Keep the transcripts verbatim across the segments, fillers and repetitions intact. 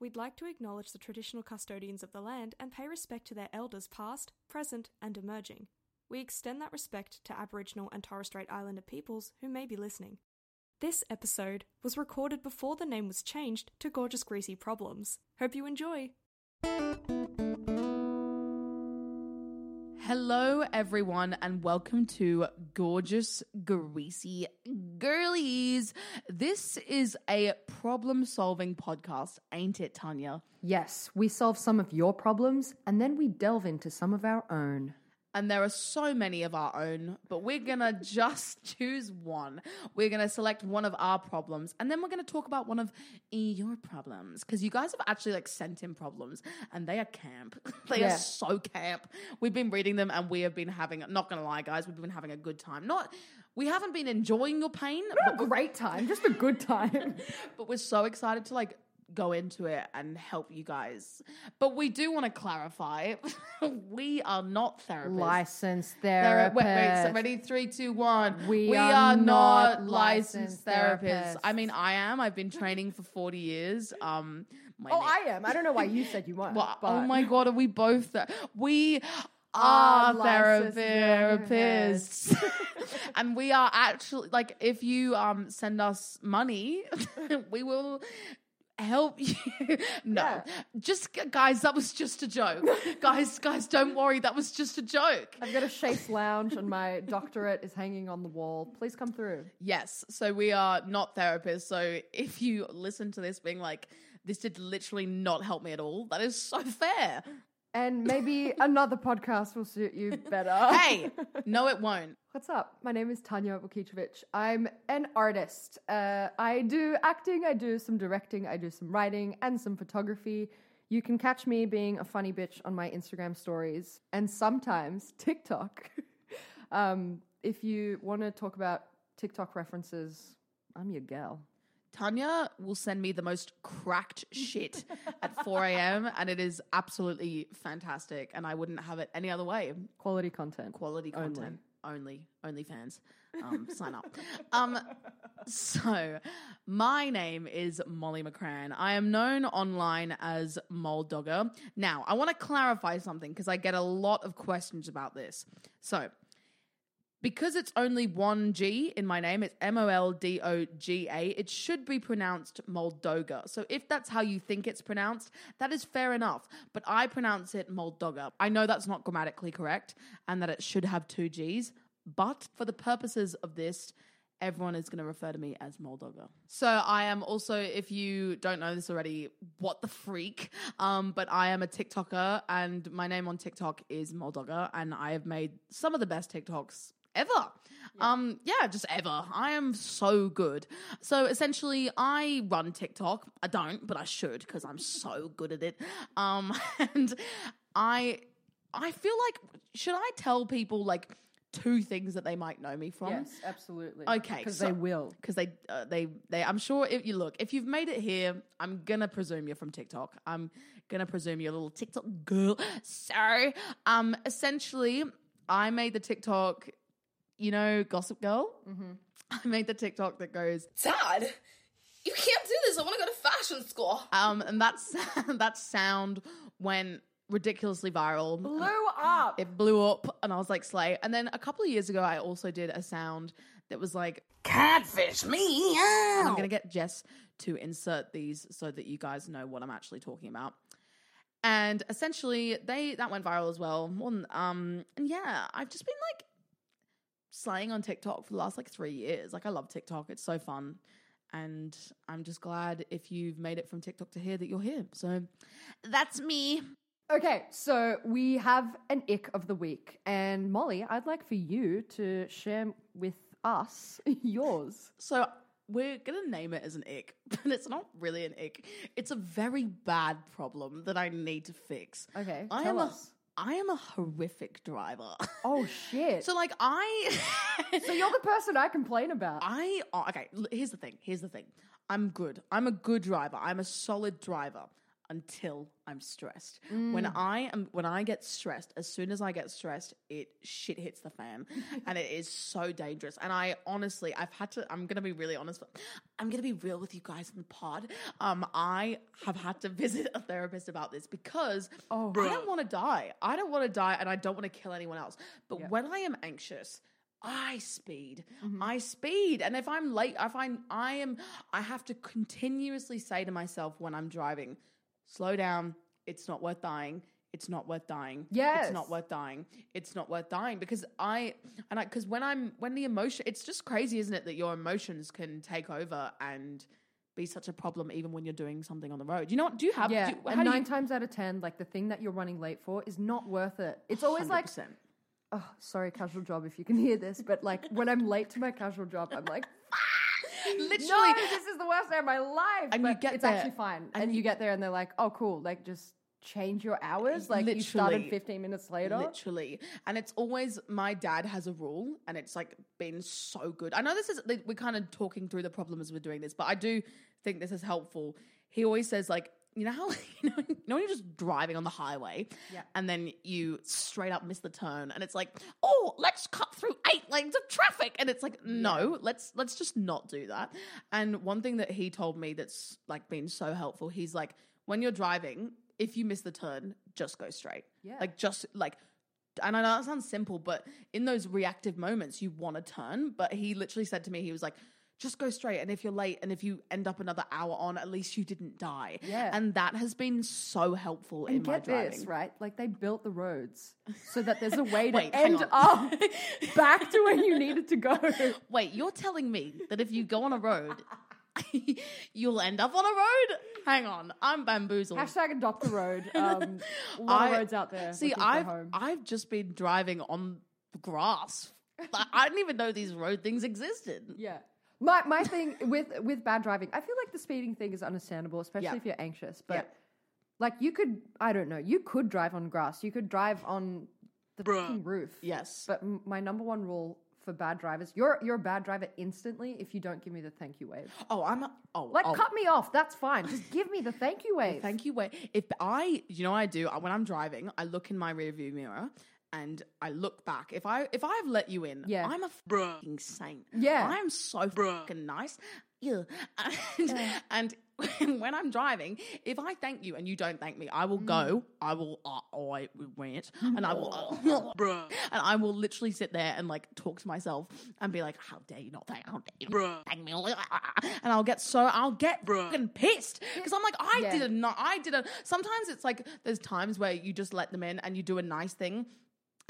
We'd like to acknowledge the traditional custodians of the land and pay respect to their elders past, present, and emerging. We extend that respect to Aboriginal and Torres Strait Islander peoples who may be listening. This episode was recorded before the name was changed to Gorgeous Greasy Problems. Hope you enjoy! Hello everyone and welcome to Gorgeous Greasy Girlies. This is a problem-solving podcast, ain't it, Tanya? Yes, we solve some of your problems and then we delve into some of our own. And there are so many of our own, but we're going to just choose one. We're going to select one of our problems, and then we're going to talk about one of your problems, because you guys have actually like sent in problems, and they are camp. They yeah. are so camp. We've been reading them, and we have been having, not going to lie, guys, we've been having a good time. Not... We haven't been enjoying your pain. Not but a great time, just a good time. But we're so excited to like go into it and help you guys. But we do want to clarify, we are not therapists. Licensed therapists. Wait, wait, somebody, three, two, one. We, we are, are not licensed, licensed therapists. therapists. I mean, I am. I've been training for forty years. Um, my oh, name- I am. I don't know why you said you weren't. Well, oh my God, are we both? Th- we... Are therapists, therapists. And we are actually like, if you um send us money, we will help you. No, yeah. Just guys, that was just a joke. guys, guys, don't worry, that was just a joke. I've got a chaise lounge, and my doctorate is hanging on the wall. Please come through. Yes, so we are not therapists. So if you listen to this, being like, this did literally not help me at all, that is so fair. And maybe another podcast will suit you better. Hey, no, it won't. What's up? My name is Tanya Vokichovic. I'm an artist. Uh, I do acting, I do some directing, I do some writing, and some photography. You can catch me being a funny bitch on my Instagram stories and sometimes TikTok. um, if you want to talk about TikTok references, I'm your gal. Tanya will send me the most cracked shit at four a.m. and it is absolutely fantastic, and I wouldn't have it any other way. Quality content. Quality content. Only. Only, only fans. Um, sign up. Um, so my name is Molly McCran. I am known online as Moldogger. Now, I want to clarify something because I get a lot of questions about this. So... because it's only one G in my name, it's M O L D O G A, it should be pronounced Moldoga. So if that's how you think it's pronounced, that is fair enough. But I pronounce it Moldoga. I know that's not grammatically correct and that it should have two Gs. But for the purposes of this everyone is going to refer to me as Moldogger. So I am also, if you don't know this already, what the freak, um, but I am a TikToker and my name on TikTok is Moldogger, and I have made some of the best TikToks ever. Yeah. Um, yeah, just ever. I am so good. So essentially I run TikTok. I don't, but I should because I'm so good at it. Um, and I, I feel like, should I tell people like two things that they might know me from? Yes, absolutely. Okay. Because so, they will. Because they, uh, they, they, I'm sure if you look, if you've made it here, I'm going to presume you're from TikTok. I'm going to presume you're a little TikTok girl. So, um, essentially I made the TikTok, you know, Gossip Girl? Mm-hmm. I made the TikTok that goes, Dad, you can't do this. I want to go to fashion school. Um, and that's, that sound went ridiculously viral. Blew up. It blew up. And I was like, slay. And then a couple of years ago, I also did a sound that was like, catfish me. And I'm going to get Jess to insert these so that you guys know what I'm actually talking about. And essentially, they that went viral as well. More than, um, and yeah, I've just been like, slaying on TikTok for the last like three years. Like I love TikTok. It's so fun. And I'm just glad if you've made it from TikTok to here that you're here. So that's me. Okay. So we have an ick of the week, and Molly, I'd like for you to share with us yours. So we're going to name it as an ick, but it's not really an ick. It's a very bad problem that I need to fix. Okay. I tell am us. A- I am a horrific driver. Oh, shit. So, like, I... So you're the person I complain about. I... Okay, here's the thing. Here's the thing. I'm good. I'm a good driver. I'm a solid driver until I'm stressed. Mm. When I am, when I get stressed, as soon as I get stressed, it shit hits the fan. And it is so dangerous. And I honestly, I've had to... I'm going to be really honest. I'm going to be real with you guys in the pod. Um, I have had to visit a therapist about this because oh, I don't want to die. I don't want to die and I don't want to kill anyone else. But yeah. when I am anxious... I speed, mm-hmm. I speed. And if I'm late, I find I am, I have to continuously say to myself when I'm driving, slow down. It's not worth dying. It's not worth dying. Yes. It's not worth dying. It's not worth dying because I, and I, cause when I'm, when the emotion, it's just crazy, isn't it? That your emotions can take over and be such a problem even when you're doing something on the road. You know what? Do you have, yeah. do, and nine you, times out of ten, like the thing that you're running late for is not worth it. It's always one hundred percent. Like, oh, sorry, casual job, if you can hear this, but like when I'm late to my casual job, I'm like, literally, no, this is the worst day of my life. And but you get it's there. Actually fine. And, and you, you get there and they're like, oh, cool. Like just change your hours. Like you started fifteen minutes later. Literally. And it's always, my dad has a rule and it's like been so good. I know this is, we're kind of talking through the problem as we're doing this, but I do think this is helpful. He always says like, You know how you know, you know when you're just driving on the highway yeah. and then you straight up miss the turn and it's like, oh, let's cut through eight lanes of traffic. And it's like, no, yeah. let's let's just not do that. And one thing that he told me that's like been so helpful, he's like, when you're driving, if you miss the turn, just go straight. Yeah. Like just like and I know that sounds simple, but in those reactive moments you want to turn. But he literally said to me, he was like, just go straight. And if you're late and if you end up another hour on, at least you didn't die. Yeah. And that has been so helpful and in my driving. And get this, right? Like they built the roads so that there's a way to Wait, end up back to where you needed to go. Wait, you're telling me that if you go on a road, you'll end up on a road? Hang on. I'm bamboozled. Hashtag adopt the road. Um, a lot I, of roads out there. See, I've, I've just been driving on grass. Like, I didn't even know these road things existed. Yeah. My my thing with, with bad driving, I feel like the speeding thing is understandable, especially yeah. if you're anxious. But yeah. like you could, I don't know, you could drive on grass. You could drive on the fucking roof. Yes. But m- my number one rule for bad drivers, you're you're a bad driver instantly if you don't give me the thank you wave. Oh, I'm not. Oh, like oh. cut me off. That's fine. Just give me the thank you wave. The thank you wave. If I, you know, what I do when I'm driving, I look in my rearview mirror. And I look back. If I if I've let you in, yeah. I'm a fucking saint. Yeah, I'm so fucking nice. Yeah, and, yeah. and when I'm driving, if I thank you and you don't thank me, I will mm. go. I will. Uh, I will rant, and I will. Uh, and I will literally sit there and like talk to myself and be like, "How dare you not thank? How dare you not thank me?" And I'll get so I'll get fucking pissed because I'm like, I yeah. did not. I did a. Sometimes it's like there's times where you just let them in and you do a nice thing.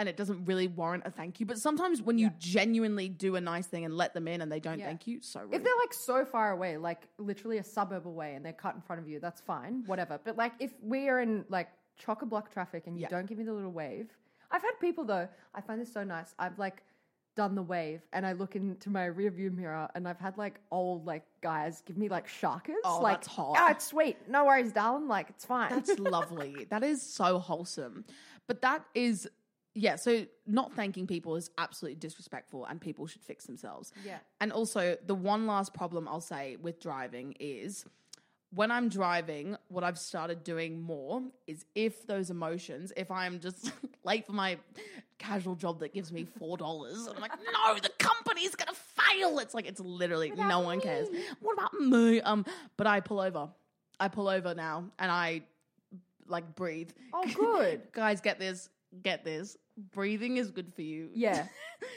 and it doesn't really warrant a thank you. But sometimes when yeah. you genuinely do a nice thing and let them in and they don't yeah. thank you, so rude. If they're like so far away, like literally a suburb away and they're cut in front of you, that's fine, whatever. But like if we are in like chock-a-block traffic and you yeah. don't give me the little wave. I've had people though, I find this so nice. I've like done the wave and I look into my rearview mirror and I've had like old like guys give me like sharkers. Oh, like, that's hot. Oh, it's sweet. No worries, darling. Like it's fine. That's lovely. That is so wholesome. But that is, yeah. So not thanking people is absolutely disrespectful and people should fix themselves. Yeah. And also the one last problem I'll say with driving is when I'm driving, what I've started doing more is if those emotions, if I'm just late for my casual job that gives me four dollars and I'm like, no, the company's going to fail. It's like, it's literally no me? one cares. What about me? Um, but I pull over. I pull over now and I like breathe. Oh, good. Guys, get this, get this. Breathing is good for you. Yeah.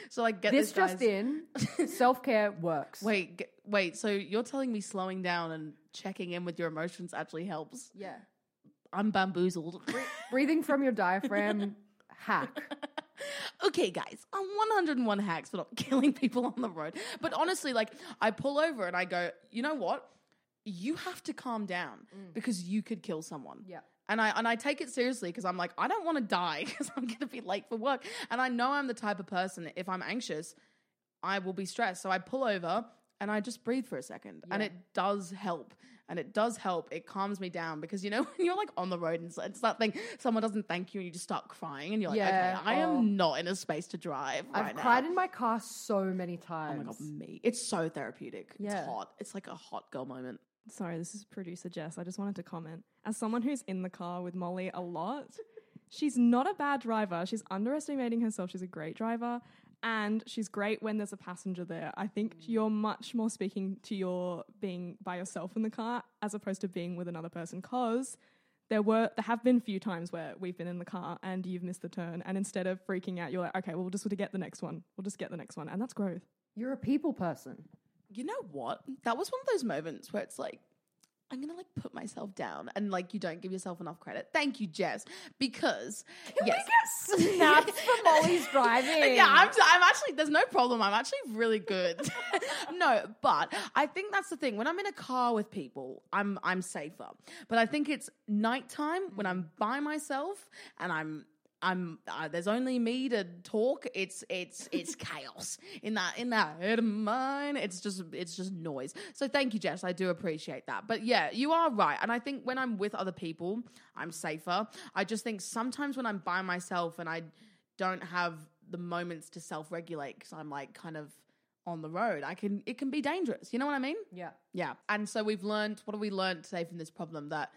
So like get this, this just in, self-care works. Wait, g- wait. So you're telling me slowing down and checking in with your emotions actually helps? Yeah. I'm bamboozled. Bre- breathing from your diaphragm hack. Okay, guys, um, one hundred and one hacks for not killing people on the road. But honestly, like I pull over and I go, you know what? You have to calm down mm. because you could kill someone. Yeah. And I and I take it seriously because I'm like, I don't want to die because I'm going to be late for work. And I know I'm the type of person, if I'm anxious, I will be stressed. So I pull over and I just breathe for a second. Yeah. And it does help. And it does help. It calms me down because, you know, when you're like on the road and it's, it's that thing, someone doesn't thank you and you just start crying and you're like, yeah, okay, I oh. am not in a space to drive right I've now. Cried in my car so many times. Oh my God, me. It's so therapeutic. Yeah. It's hot. It's like a hot girl moment. Sorry, this is producer Jess. I just wanted to comment. As someone who's in the car with Molly a lot, she's not a bad driver. She's underestimating herself. She's a great driver and she's great when there's a passenger there. I think mm. you're much more speaking to your being by yourself in the car as opposed to being with another person because there were there have been a few times where we've been in the car and you've missed the turn and instead of freaking out, you're like, okay, well, we'll just get the next one. We'll just get the next one. And that's growth. You're a people person. You know what? That was one of those moments where it's like, I'm going to like put myself down and like you don't give yourself enough credit. Thank you, Jess, because Can yes. we get snaps for Molly's driving? Yeah, I'm I'm actually, there's no problem. I'm actually really good. No, but I think that's the thing. When I'm in a car with people, I'm I'm safer. But I think it's nighttime when I'm by myself and I'm I'm uh, there's only me to talk. It's it's it's chaos in that in that head of mine. It's just it's just noise. So thank you, Jess. I do appreciate that. But yeah, you are right. And I think when I'm with other people, I'm safer. I just think sometimes when I'm by myself and I don't have the moments to self-regulate because I'm like kind of on the road, I can it can be dangerous. You know what I mean? Yeah, yeah. And so we've learned what have we learned today from this problem that.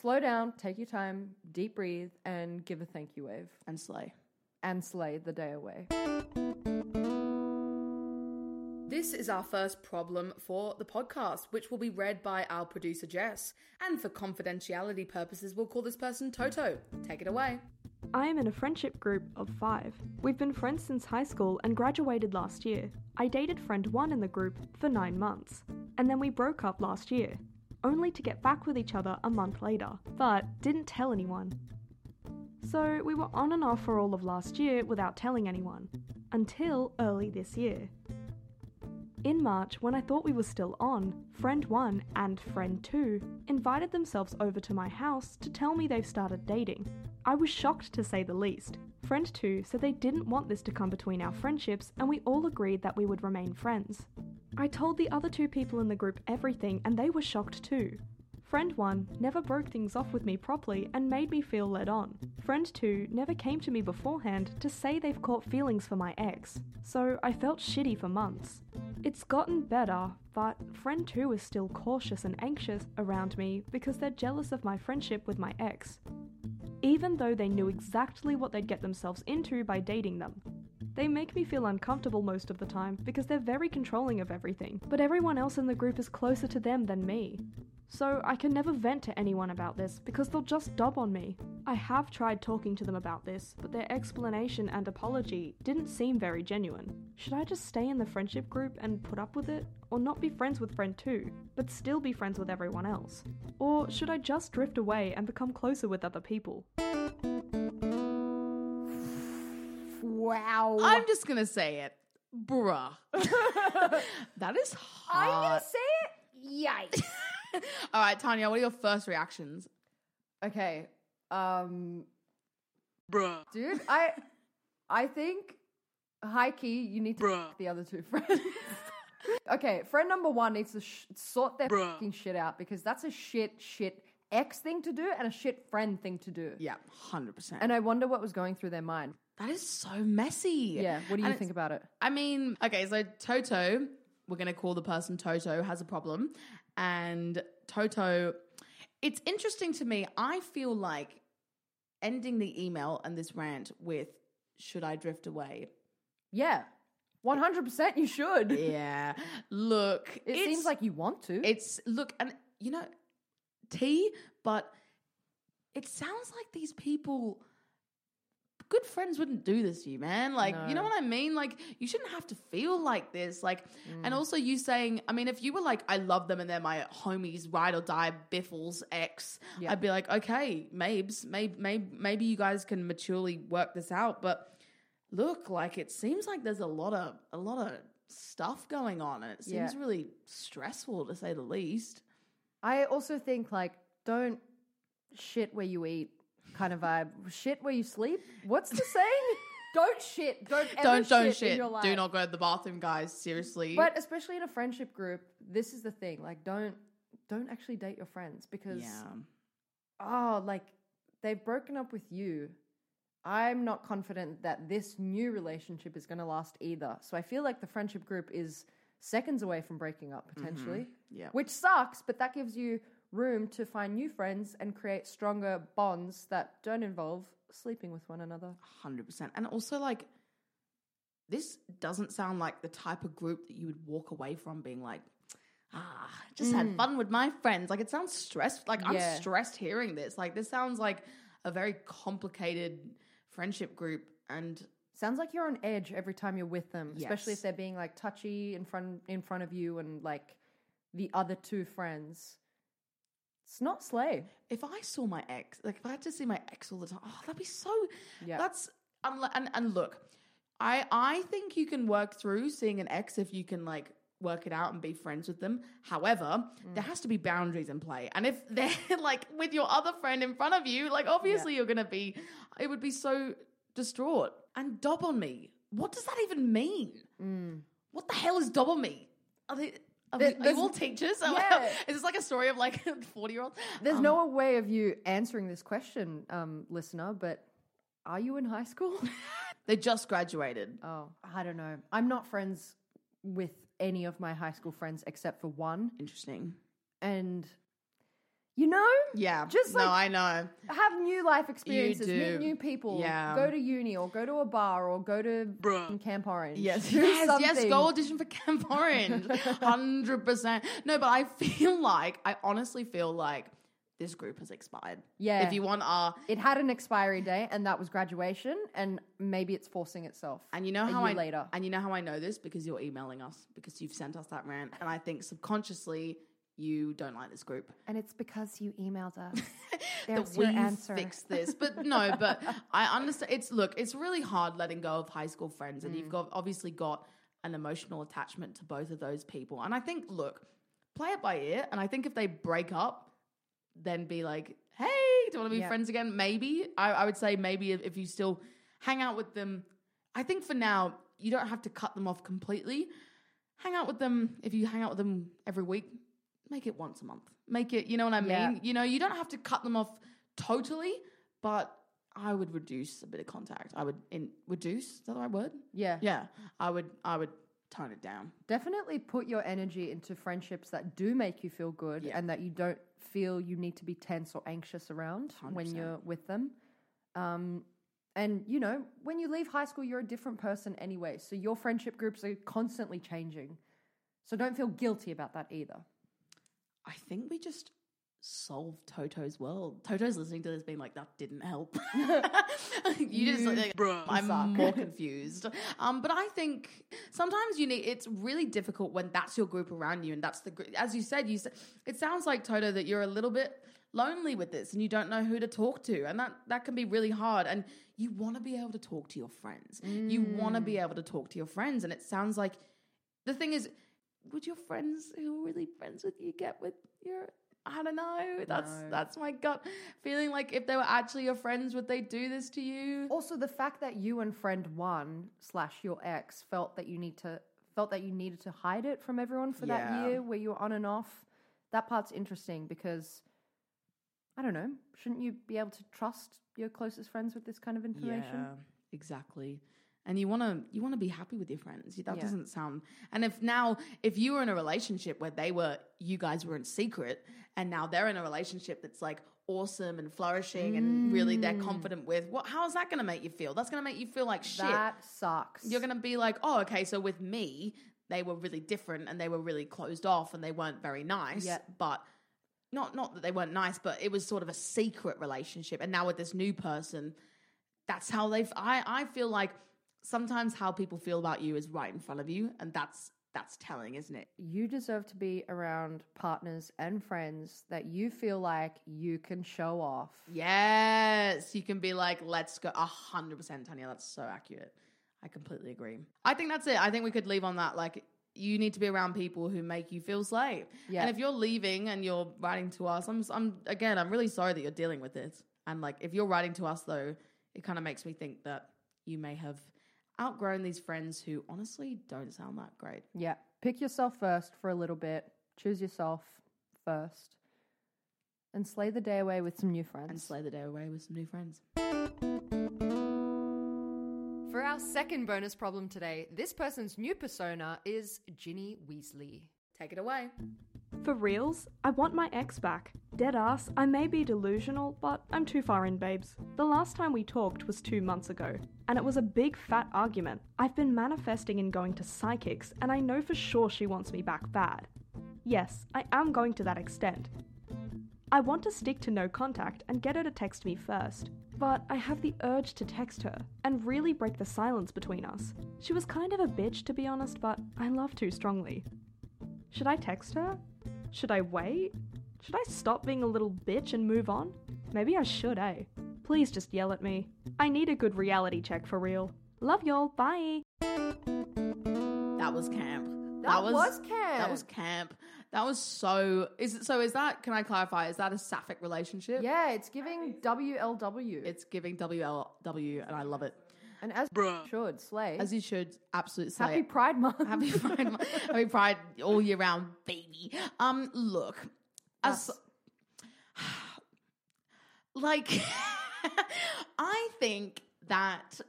Slow down, take your time, deep breathe, and give a thank you wave. And slay. And slay the day away. This is our first problem for the podcast, which will be read by our producer, Jess. And for confidentiality purposes, we'll call this person Toto. Take it away. I am in a friendship group of five. We've been friends since high school and graduated last year. I dated friend one in the group for nine months, and then we broke up last year. Only to get back with each other a month later, but didn't tell anyone. So we were on and off for all of last year without telling anyone, until early this year. In March, when I thought we were still on, friend one and friend two invited themselves over to my house to tell me they've started dating. I was shocked to say the least. Friend two said they didn't want this to come between our friendships and we all agreed that we would remain friends. I told the other two people in the group everything and they were shocked too. Friend one never broke things off with me properly and made me feel led on. Friend two never came to me beforehand to say they've caught feelings for my ex, so I felt shitty for months. It's gotten better, but friend two is still cautious and anxious around me because they're jealous of my friendship with my ex, even though they knew exactly what they'd get themselves into by dating them. They make me feel uncomfortable most of the time because they're very controlling of everything, but everyone else in the group is closer to them than me. So I can never vent to anyone about this because they'll just dob on me. I have tried talking to them about this, but their explanation and apology didn't seem very genuine. Should I just stay in the friendship group and put up with it? Or not be friends with friend two, but still be friends with everyone else? Or should I just drift away and become closer with other people? Wow. I'm just going to say it. Bruh. That is hot. I'm going to say it. Yikes. All right, Tanya, what are your first reactions? Okay. Um, Bruh. Dude, I I think, high key, you need to Bruh. F- the other two friends. Okay, friend number one needs to sh- sort their Bruh. Fucking shit out, because that's a shit, shit ex thing to do and a shit friend thing to do. Yeah, one hundred percent. And I wonder what was going through their mind. That is so messy. Yeah, what do you and think about it? I mean, okay, so Toto, we're going to call the person Toto, has a problem. And Toto, it's interesting to me. I feel like ending the email and this rant with, should I drift away? Yeah. one hundred percent you should. Yeah. Look. It seems like you want to. It's, look, and you know, tea, but it sounds like these people, good friends wouldn't do this to you, man. Like, no. You know what I mean? Like, you shouldn't have to feel like this. Like, mm. And also you saying, I mean, if you were like, I love them and they're my homies, ride or die, biffles, ex, yeah. I'd be like, okay, mabes, maybe, maybe, maybe you guys can maturely work this out, but... Look, like it seems like there's a lot of a lot of stuff going on, and it seems yeah. really stressful to say the least. I also think like don't shit where you eat kind of vibe. Shit where you sleep. What's the saying? Don't shit. Don't ever don't shit don't shit. In your life. Do not go to the bathroom, guys. Seriously. But especially in a friendship group, this is the thing. Like don't don't actually date your friends because yeah. oh, like they've broken up with you. I'm not confident that this new relationship is going to last either. So I feel like the friendship group is seconds away from breaking up potentially, mm-hmm. yeah. which sucks, but that gives you room to find new friends and create stronger bonds that don't involve sleeping with one another. one hundred percent. And also like this doesn't sound like the type of group that you would walk away from being like, ah, just mm. had fun with my friends. Like it sounds stressed. Like I'm yeah. stressed hearing this. Like this sounds like a very complicated friendship group, and sounds like you're on edge every time you're with them, yes. especially if they're being like touchy in front in front of you and like the other two friends. It's not slay. If I saw my ex, like if I had to see my ex all the time, oh, that'd be so. Yeah. That's unla- and and look, I I think you can work through seeing an ex if you can like work it out and be friends with them. However, mm. there has to be boundaries in play. And if they're like with your other friend in front of you, like obviously yeah. you're going to be, it would be so distraught. And dob on me. What does that even mean? Mm. What the hell is dob on me? Are they, are, there, we, are you all teachers? Yeah. Is this like a story of like forty year olds? There's um, no way of you answering this question, um, listener, but are you in high school? They just graduated. Oh, I don't know. I'm not friends with any of my high school friends except for one. Interesting. And you know, yeah, just like no, I know. Have new life experiences, meet new people, yeah. go to uni or go to a bar or go to Bruh. Camp Orange. Yes, yes, something. Yes. Go audition for Camp Orange, hundred percent. No, but I feel like I honestly feel like this group has expired. Yeah, if you want our, it had an expiry date, and that was graduation, and maybe it's forcing itself. And you know how I later, and you know how I know this because you're emailing us because you've sent us that rant, and I think subconsciously you don't like this group, and it's because you emailed us. There's that we your answer. Fix this, but no, but I understand. It's look, it's really hard letting go of high school friends, and mm. you've got obviously got an emotional attachment to both of those people, and I think look, play it by ear, and I think if they break up. Then be like, hey, do you want to be yep. friends again? Maybe. I, I would say maybe if, if you still hang out with them. I think for now, you don't have to cut them off completely. Hang out with them. If you hang out with them every week, make it once a month. Make it, you know what I mean? Yeah. You know, you don't have to cut them off totally, but I would reduce a bit of contact. I would in, reduce, is that the right word? Yeah. Yeah. I would, I would. Tone it down. Definitely put your energy into friendships that do make you feel good yeah. and that you don't feel you need to be tense or anxious around one hundred percent. When you're with them. Um, and, you know, when you leave high school, you're a different person anyway. So your friendship groups are constantly changing. So don't feel guilty about that either. I think we just solve Toto's world. Toto's listening to this being like, that didn't help. you, you just like, bruh, I'm suck. more confused. Um, but I think sometimes you need, it's really difficult when that's your group around you. And that's the, as you said, you said, it sounds like, Toto, that you're a little bit lonely with this and you don't know who to talk to. And that, that can be really hard. And you want to be able to talk to your friends. Mm. You want to be able to talk to your friends. And it sounds like the thing is, would your friends who are really friends with you get with your, I don't know. That's no. that's my gut feeling. Like if they were actually your friends, would they do this to you? Also, the fact that you and friend one slash your ex felt that you need to felt that you needed to hide it from everyone for yeah. that year where you were on and off. That part's interesting because I don't know. Shouldn't you be able to trust your closest friends with this kind of information? Yeah, exactly. And you want to you want to be happy with your friends. That yeah. doesn't sound. And if now, if you were in a relationship where they were, you guys were in secret, and now they're in a relationship that's like awesome and flourishing, mm. and really they're confident with. What? How is that going to make you feel? That's going to make you feel like shit. That sucks. You're going to be like, oh, okay, so with me, they were really different and they were really closed off and they weren't very nice. Yeah. But not not that they weren't nice, but it was sort of a secret relationship. And now with this new person, that's how they've. I I feel like. Sometimes how people feel about you is right in front of you, and that's that's telling, isn't it? You deserve to be around partners and friends that you feel like you can show off. Yes, you can be like, let's go. one hundred percent, Tanya, that's so accurate. I completely agree. I think that's it. I think we could leave on that. Like, you need to be around people who make you feel safe. Yeah. And if you're leaving and you're writing to us, I'm, I'm again, I'm really sorry that you're dealing with this. And like, if you're writing to us though, it kind of makes me think that you may have outgrown these friends who honestly don't sound that great. Yeah. Pick yourself first for a little bit. Choose yourself first. And slay the day away with some new friends. And slay the day away with some new friends. For our second bonus problem today, this person's new persona is Ginny Weasley. Take it away. For reals, I want my ex back. Dead ass, I may be delusional, but I'm too far in, babes. The last time we talked was two months ago, and it was a big fat argument. I've been manifesting and going to psychics, and I know for sure she wants me back bad. Yes, I am going to that extent. I want to stick to no contact and get her to text me first, but I have the urge to text her and really break the silence between us. She was kind of a bitch, to be honest, but I love too strongly. Should I text her? Should I wait? Should I stop being a little bitch and move on? Maybe I should, eh? Please just yell at me. I need a good reality check for real. Love y'all, bye. That was camp. That, that was, was camp. That was camp. That was so... Is it, so is that, can I clarify, is that a sapphic relationship? Yeah, it's giving W L W. It's giving W L W and I love it. And as Bruh. you should, slay. As you should, absolutely slay. Happy Pride Month. Happy Pride Month. Happy Pride all year round, baby. Um, look, as, like, I think that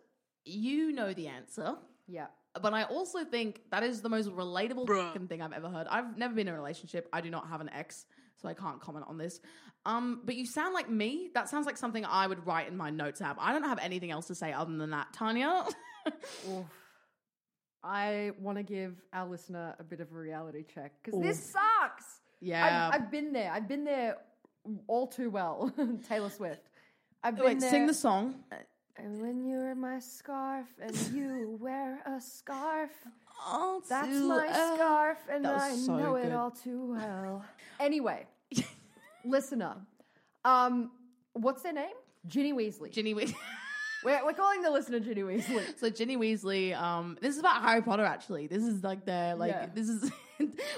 you know the answer. Yeah. But I also think that is the most relatable fucking thing I've ever heard. I've never been in a relationship. I do not have an ex, so I can't comment on this. Um, but you sound like me. That sounds like something I would write in my notes app. I don't have anything else to say other than that. Tanya? I want to give our listener a bit of a reality check because this sucks. Yeah. I've, I've been there. I've been there all too well. Taylor Swift. I've been Wait, there. Sing the song. And when you're my scarf and you wear a scarf, all that's too my well. scarf and I so know good. it all too well. Anyway, listener, um, what's their name? Ginny Weasley. Ginny Weasley. we're, we're calling the listener Ginny Weasley. So Ginny Weasley, um, this is about Harry Potter actually. This is like their, like, yeah. this is,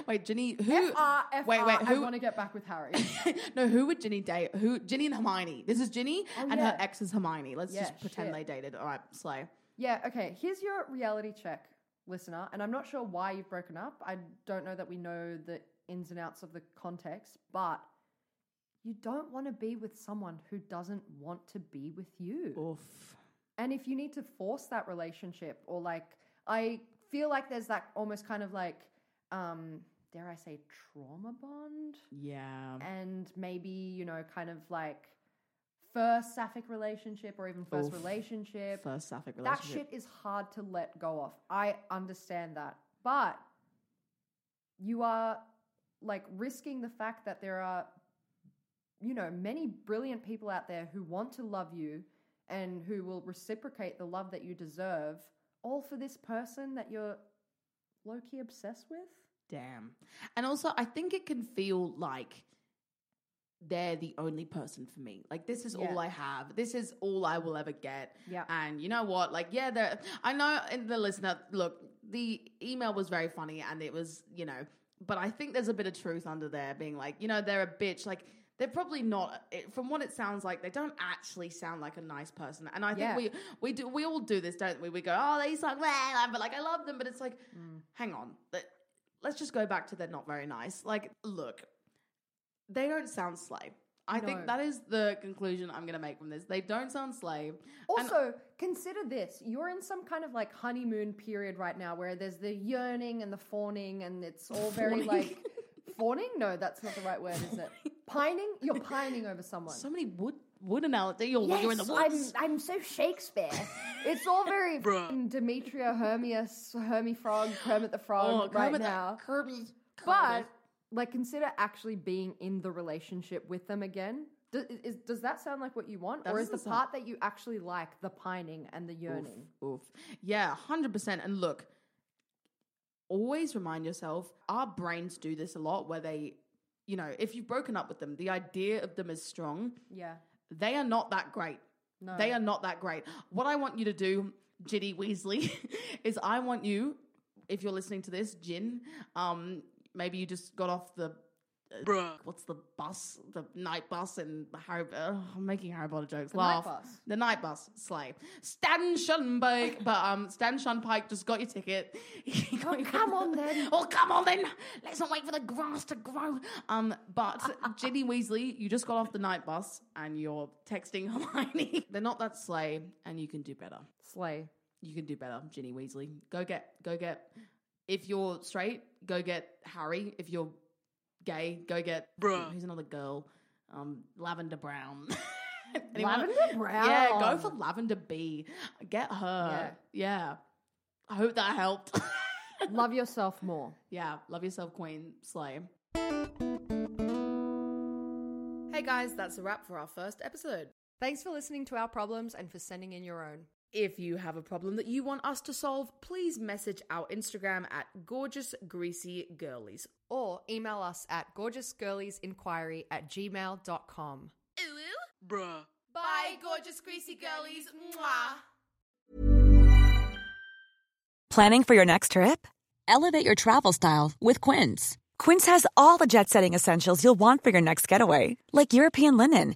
wait, Ginny, who? F R F R, wait, wait, who? I want to get back with Harry. No, who would Ginny date? Who? Ginny and Hermione. This is Ginny oh, and yeah. her ex is Hermione. Let's yeah, just pretend shit. they dated. All right, slay. Yeah, okay. Here's your reality check, listener. And I'm not sure why you've broken up. I don't know that we know the ins and outs of the context, but you don't want to be with someone who doesn't want to be with you. Oof. And if you need to force that relationship or like, I feel like there's that almost kind of like, um, dare I say trauma bond? Yeah. And maybe, you know, kind of like first sapphic relationship or even first Oof. relationship. First sapphic relationship. That shit is hard to let go of. I understand that. But you are like risking the fact that there are you know, many brilliant people out there who want to love you and who will reciprocate the love that you deserve, all for this person that you're low-key obsessed with. Damn. And also, I think it can feel like they're the only person for me. Like, this is yeah. all I have. This is all I will ever get. Yeah. And you know what? Like, yeah, I know in the listener, look, the email was very funny and it was, you know, but I think there's a bit of truth under there being like, you know, they're a bitch. Like, they're probably not, from what it sounds like, they don't actually sound like a nice person. And I think yeah. we we do we all do this, don't we? We go, oh, they suck, well, but like, I love them. But it's like, mm. hang on, let's just go back to they're not very nice. Like, look, they don't sound slay. I no. think that is the conclusion I'm going to make from this. They don't sound slay. Also, and consider this. You're in some kind of like honeymoon period right now where there's the yearning and the fawning and it's all very fawning. like... Fawning? No, that's not the right word, is it? Pining? You're pining over someone. So many wood wood analogy. You're, yes, you're in the woods. I'm, I'm so Shakespeare. It's all very Demetria, Hermias, Hermy Frog, Kermit the Frog oh, right Kermit now. The, Kirby. But... like, consider actually being in the relationship with them again. Does, is, does that sound like what you want? That or is the sound... part that you actually like the pining and the yearning? Oof, oof. Yeah, one hundred percent. And look, always remind yourself, our brains do this a lot where they, you know, if you've broken up with them, the idea of them is strong. Yeah. They are not that great. No. They are not that great. What I want you to do, Ginny Weasley, is I want you, if you're listening to this, Gin, um... maybe you just got off the, uh, what's the bus, the night bus and Harry, uh, I'm making Harry Potter jokes. The laugh. Night bus. The night bus, slay. Stan Shunpike, but um, Stan Shunpike just got your ticket. He got oh, your come ticket. on then. Oh, come on then. Let's not wait for the grass to grow. Um, But Ginny Weasley, you just got off the night bus and you're texting Hermione. They're not that slay and you can do better. Slay. You can do better, Ginny Weasley. Go get, go get. If you're straight, go get Harry. If you're gay, go get... Bruh. Who's another girl? Um, Lavender Brown. Lavender Brown? Yeah, go for Lavender B. Get her. Yeah. yeah. I hope that helped. Love yourself more. Yeah, love yourself, Queen. Slay. Hey guys, that's a wrap for our first episode. Thanks for listening to our problems and for sending in your own. If you have a problem that you want us to solve, please message our Instagram at Gorgeous Greasy Girlies. Or email us at gorgeous girlies inquiry at gmail dot com. Ooh, ooh. Bruh. Bye, Gorgeous Greasy Girlies. Mwah. Planning for your next trip? Elevate your travel style with Quince. Quince has all the jet-setting essentials you'll want for your next getaway, like European linen,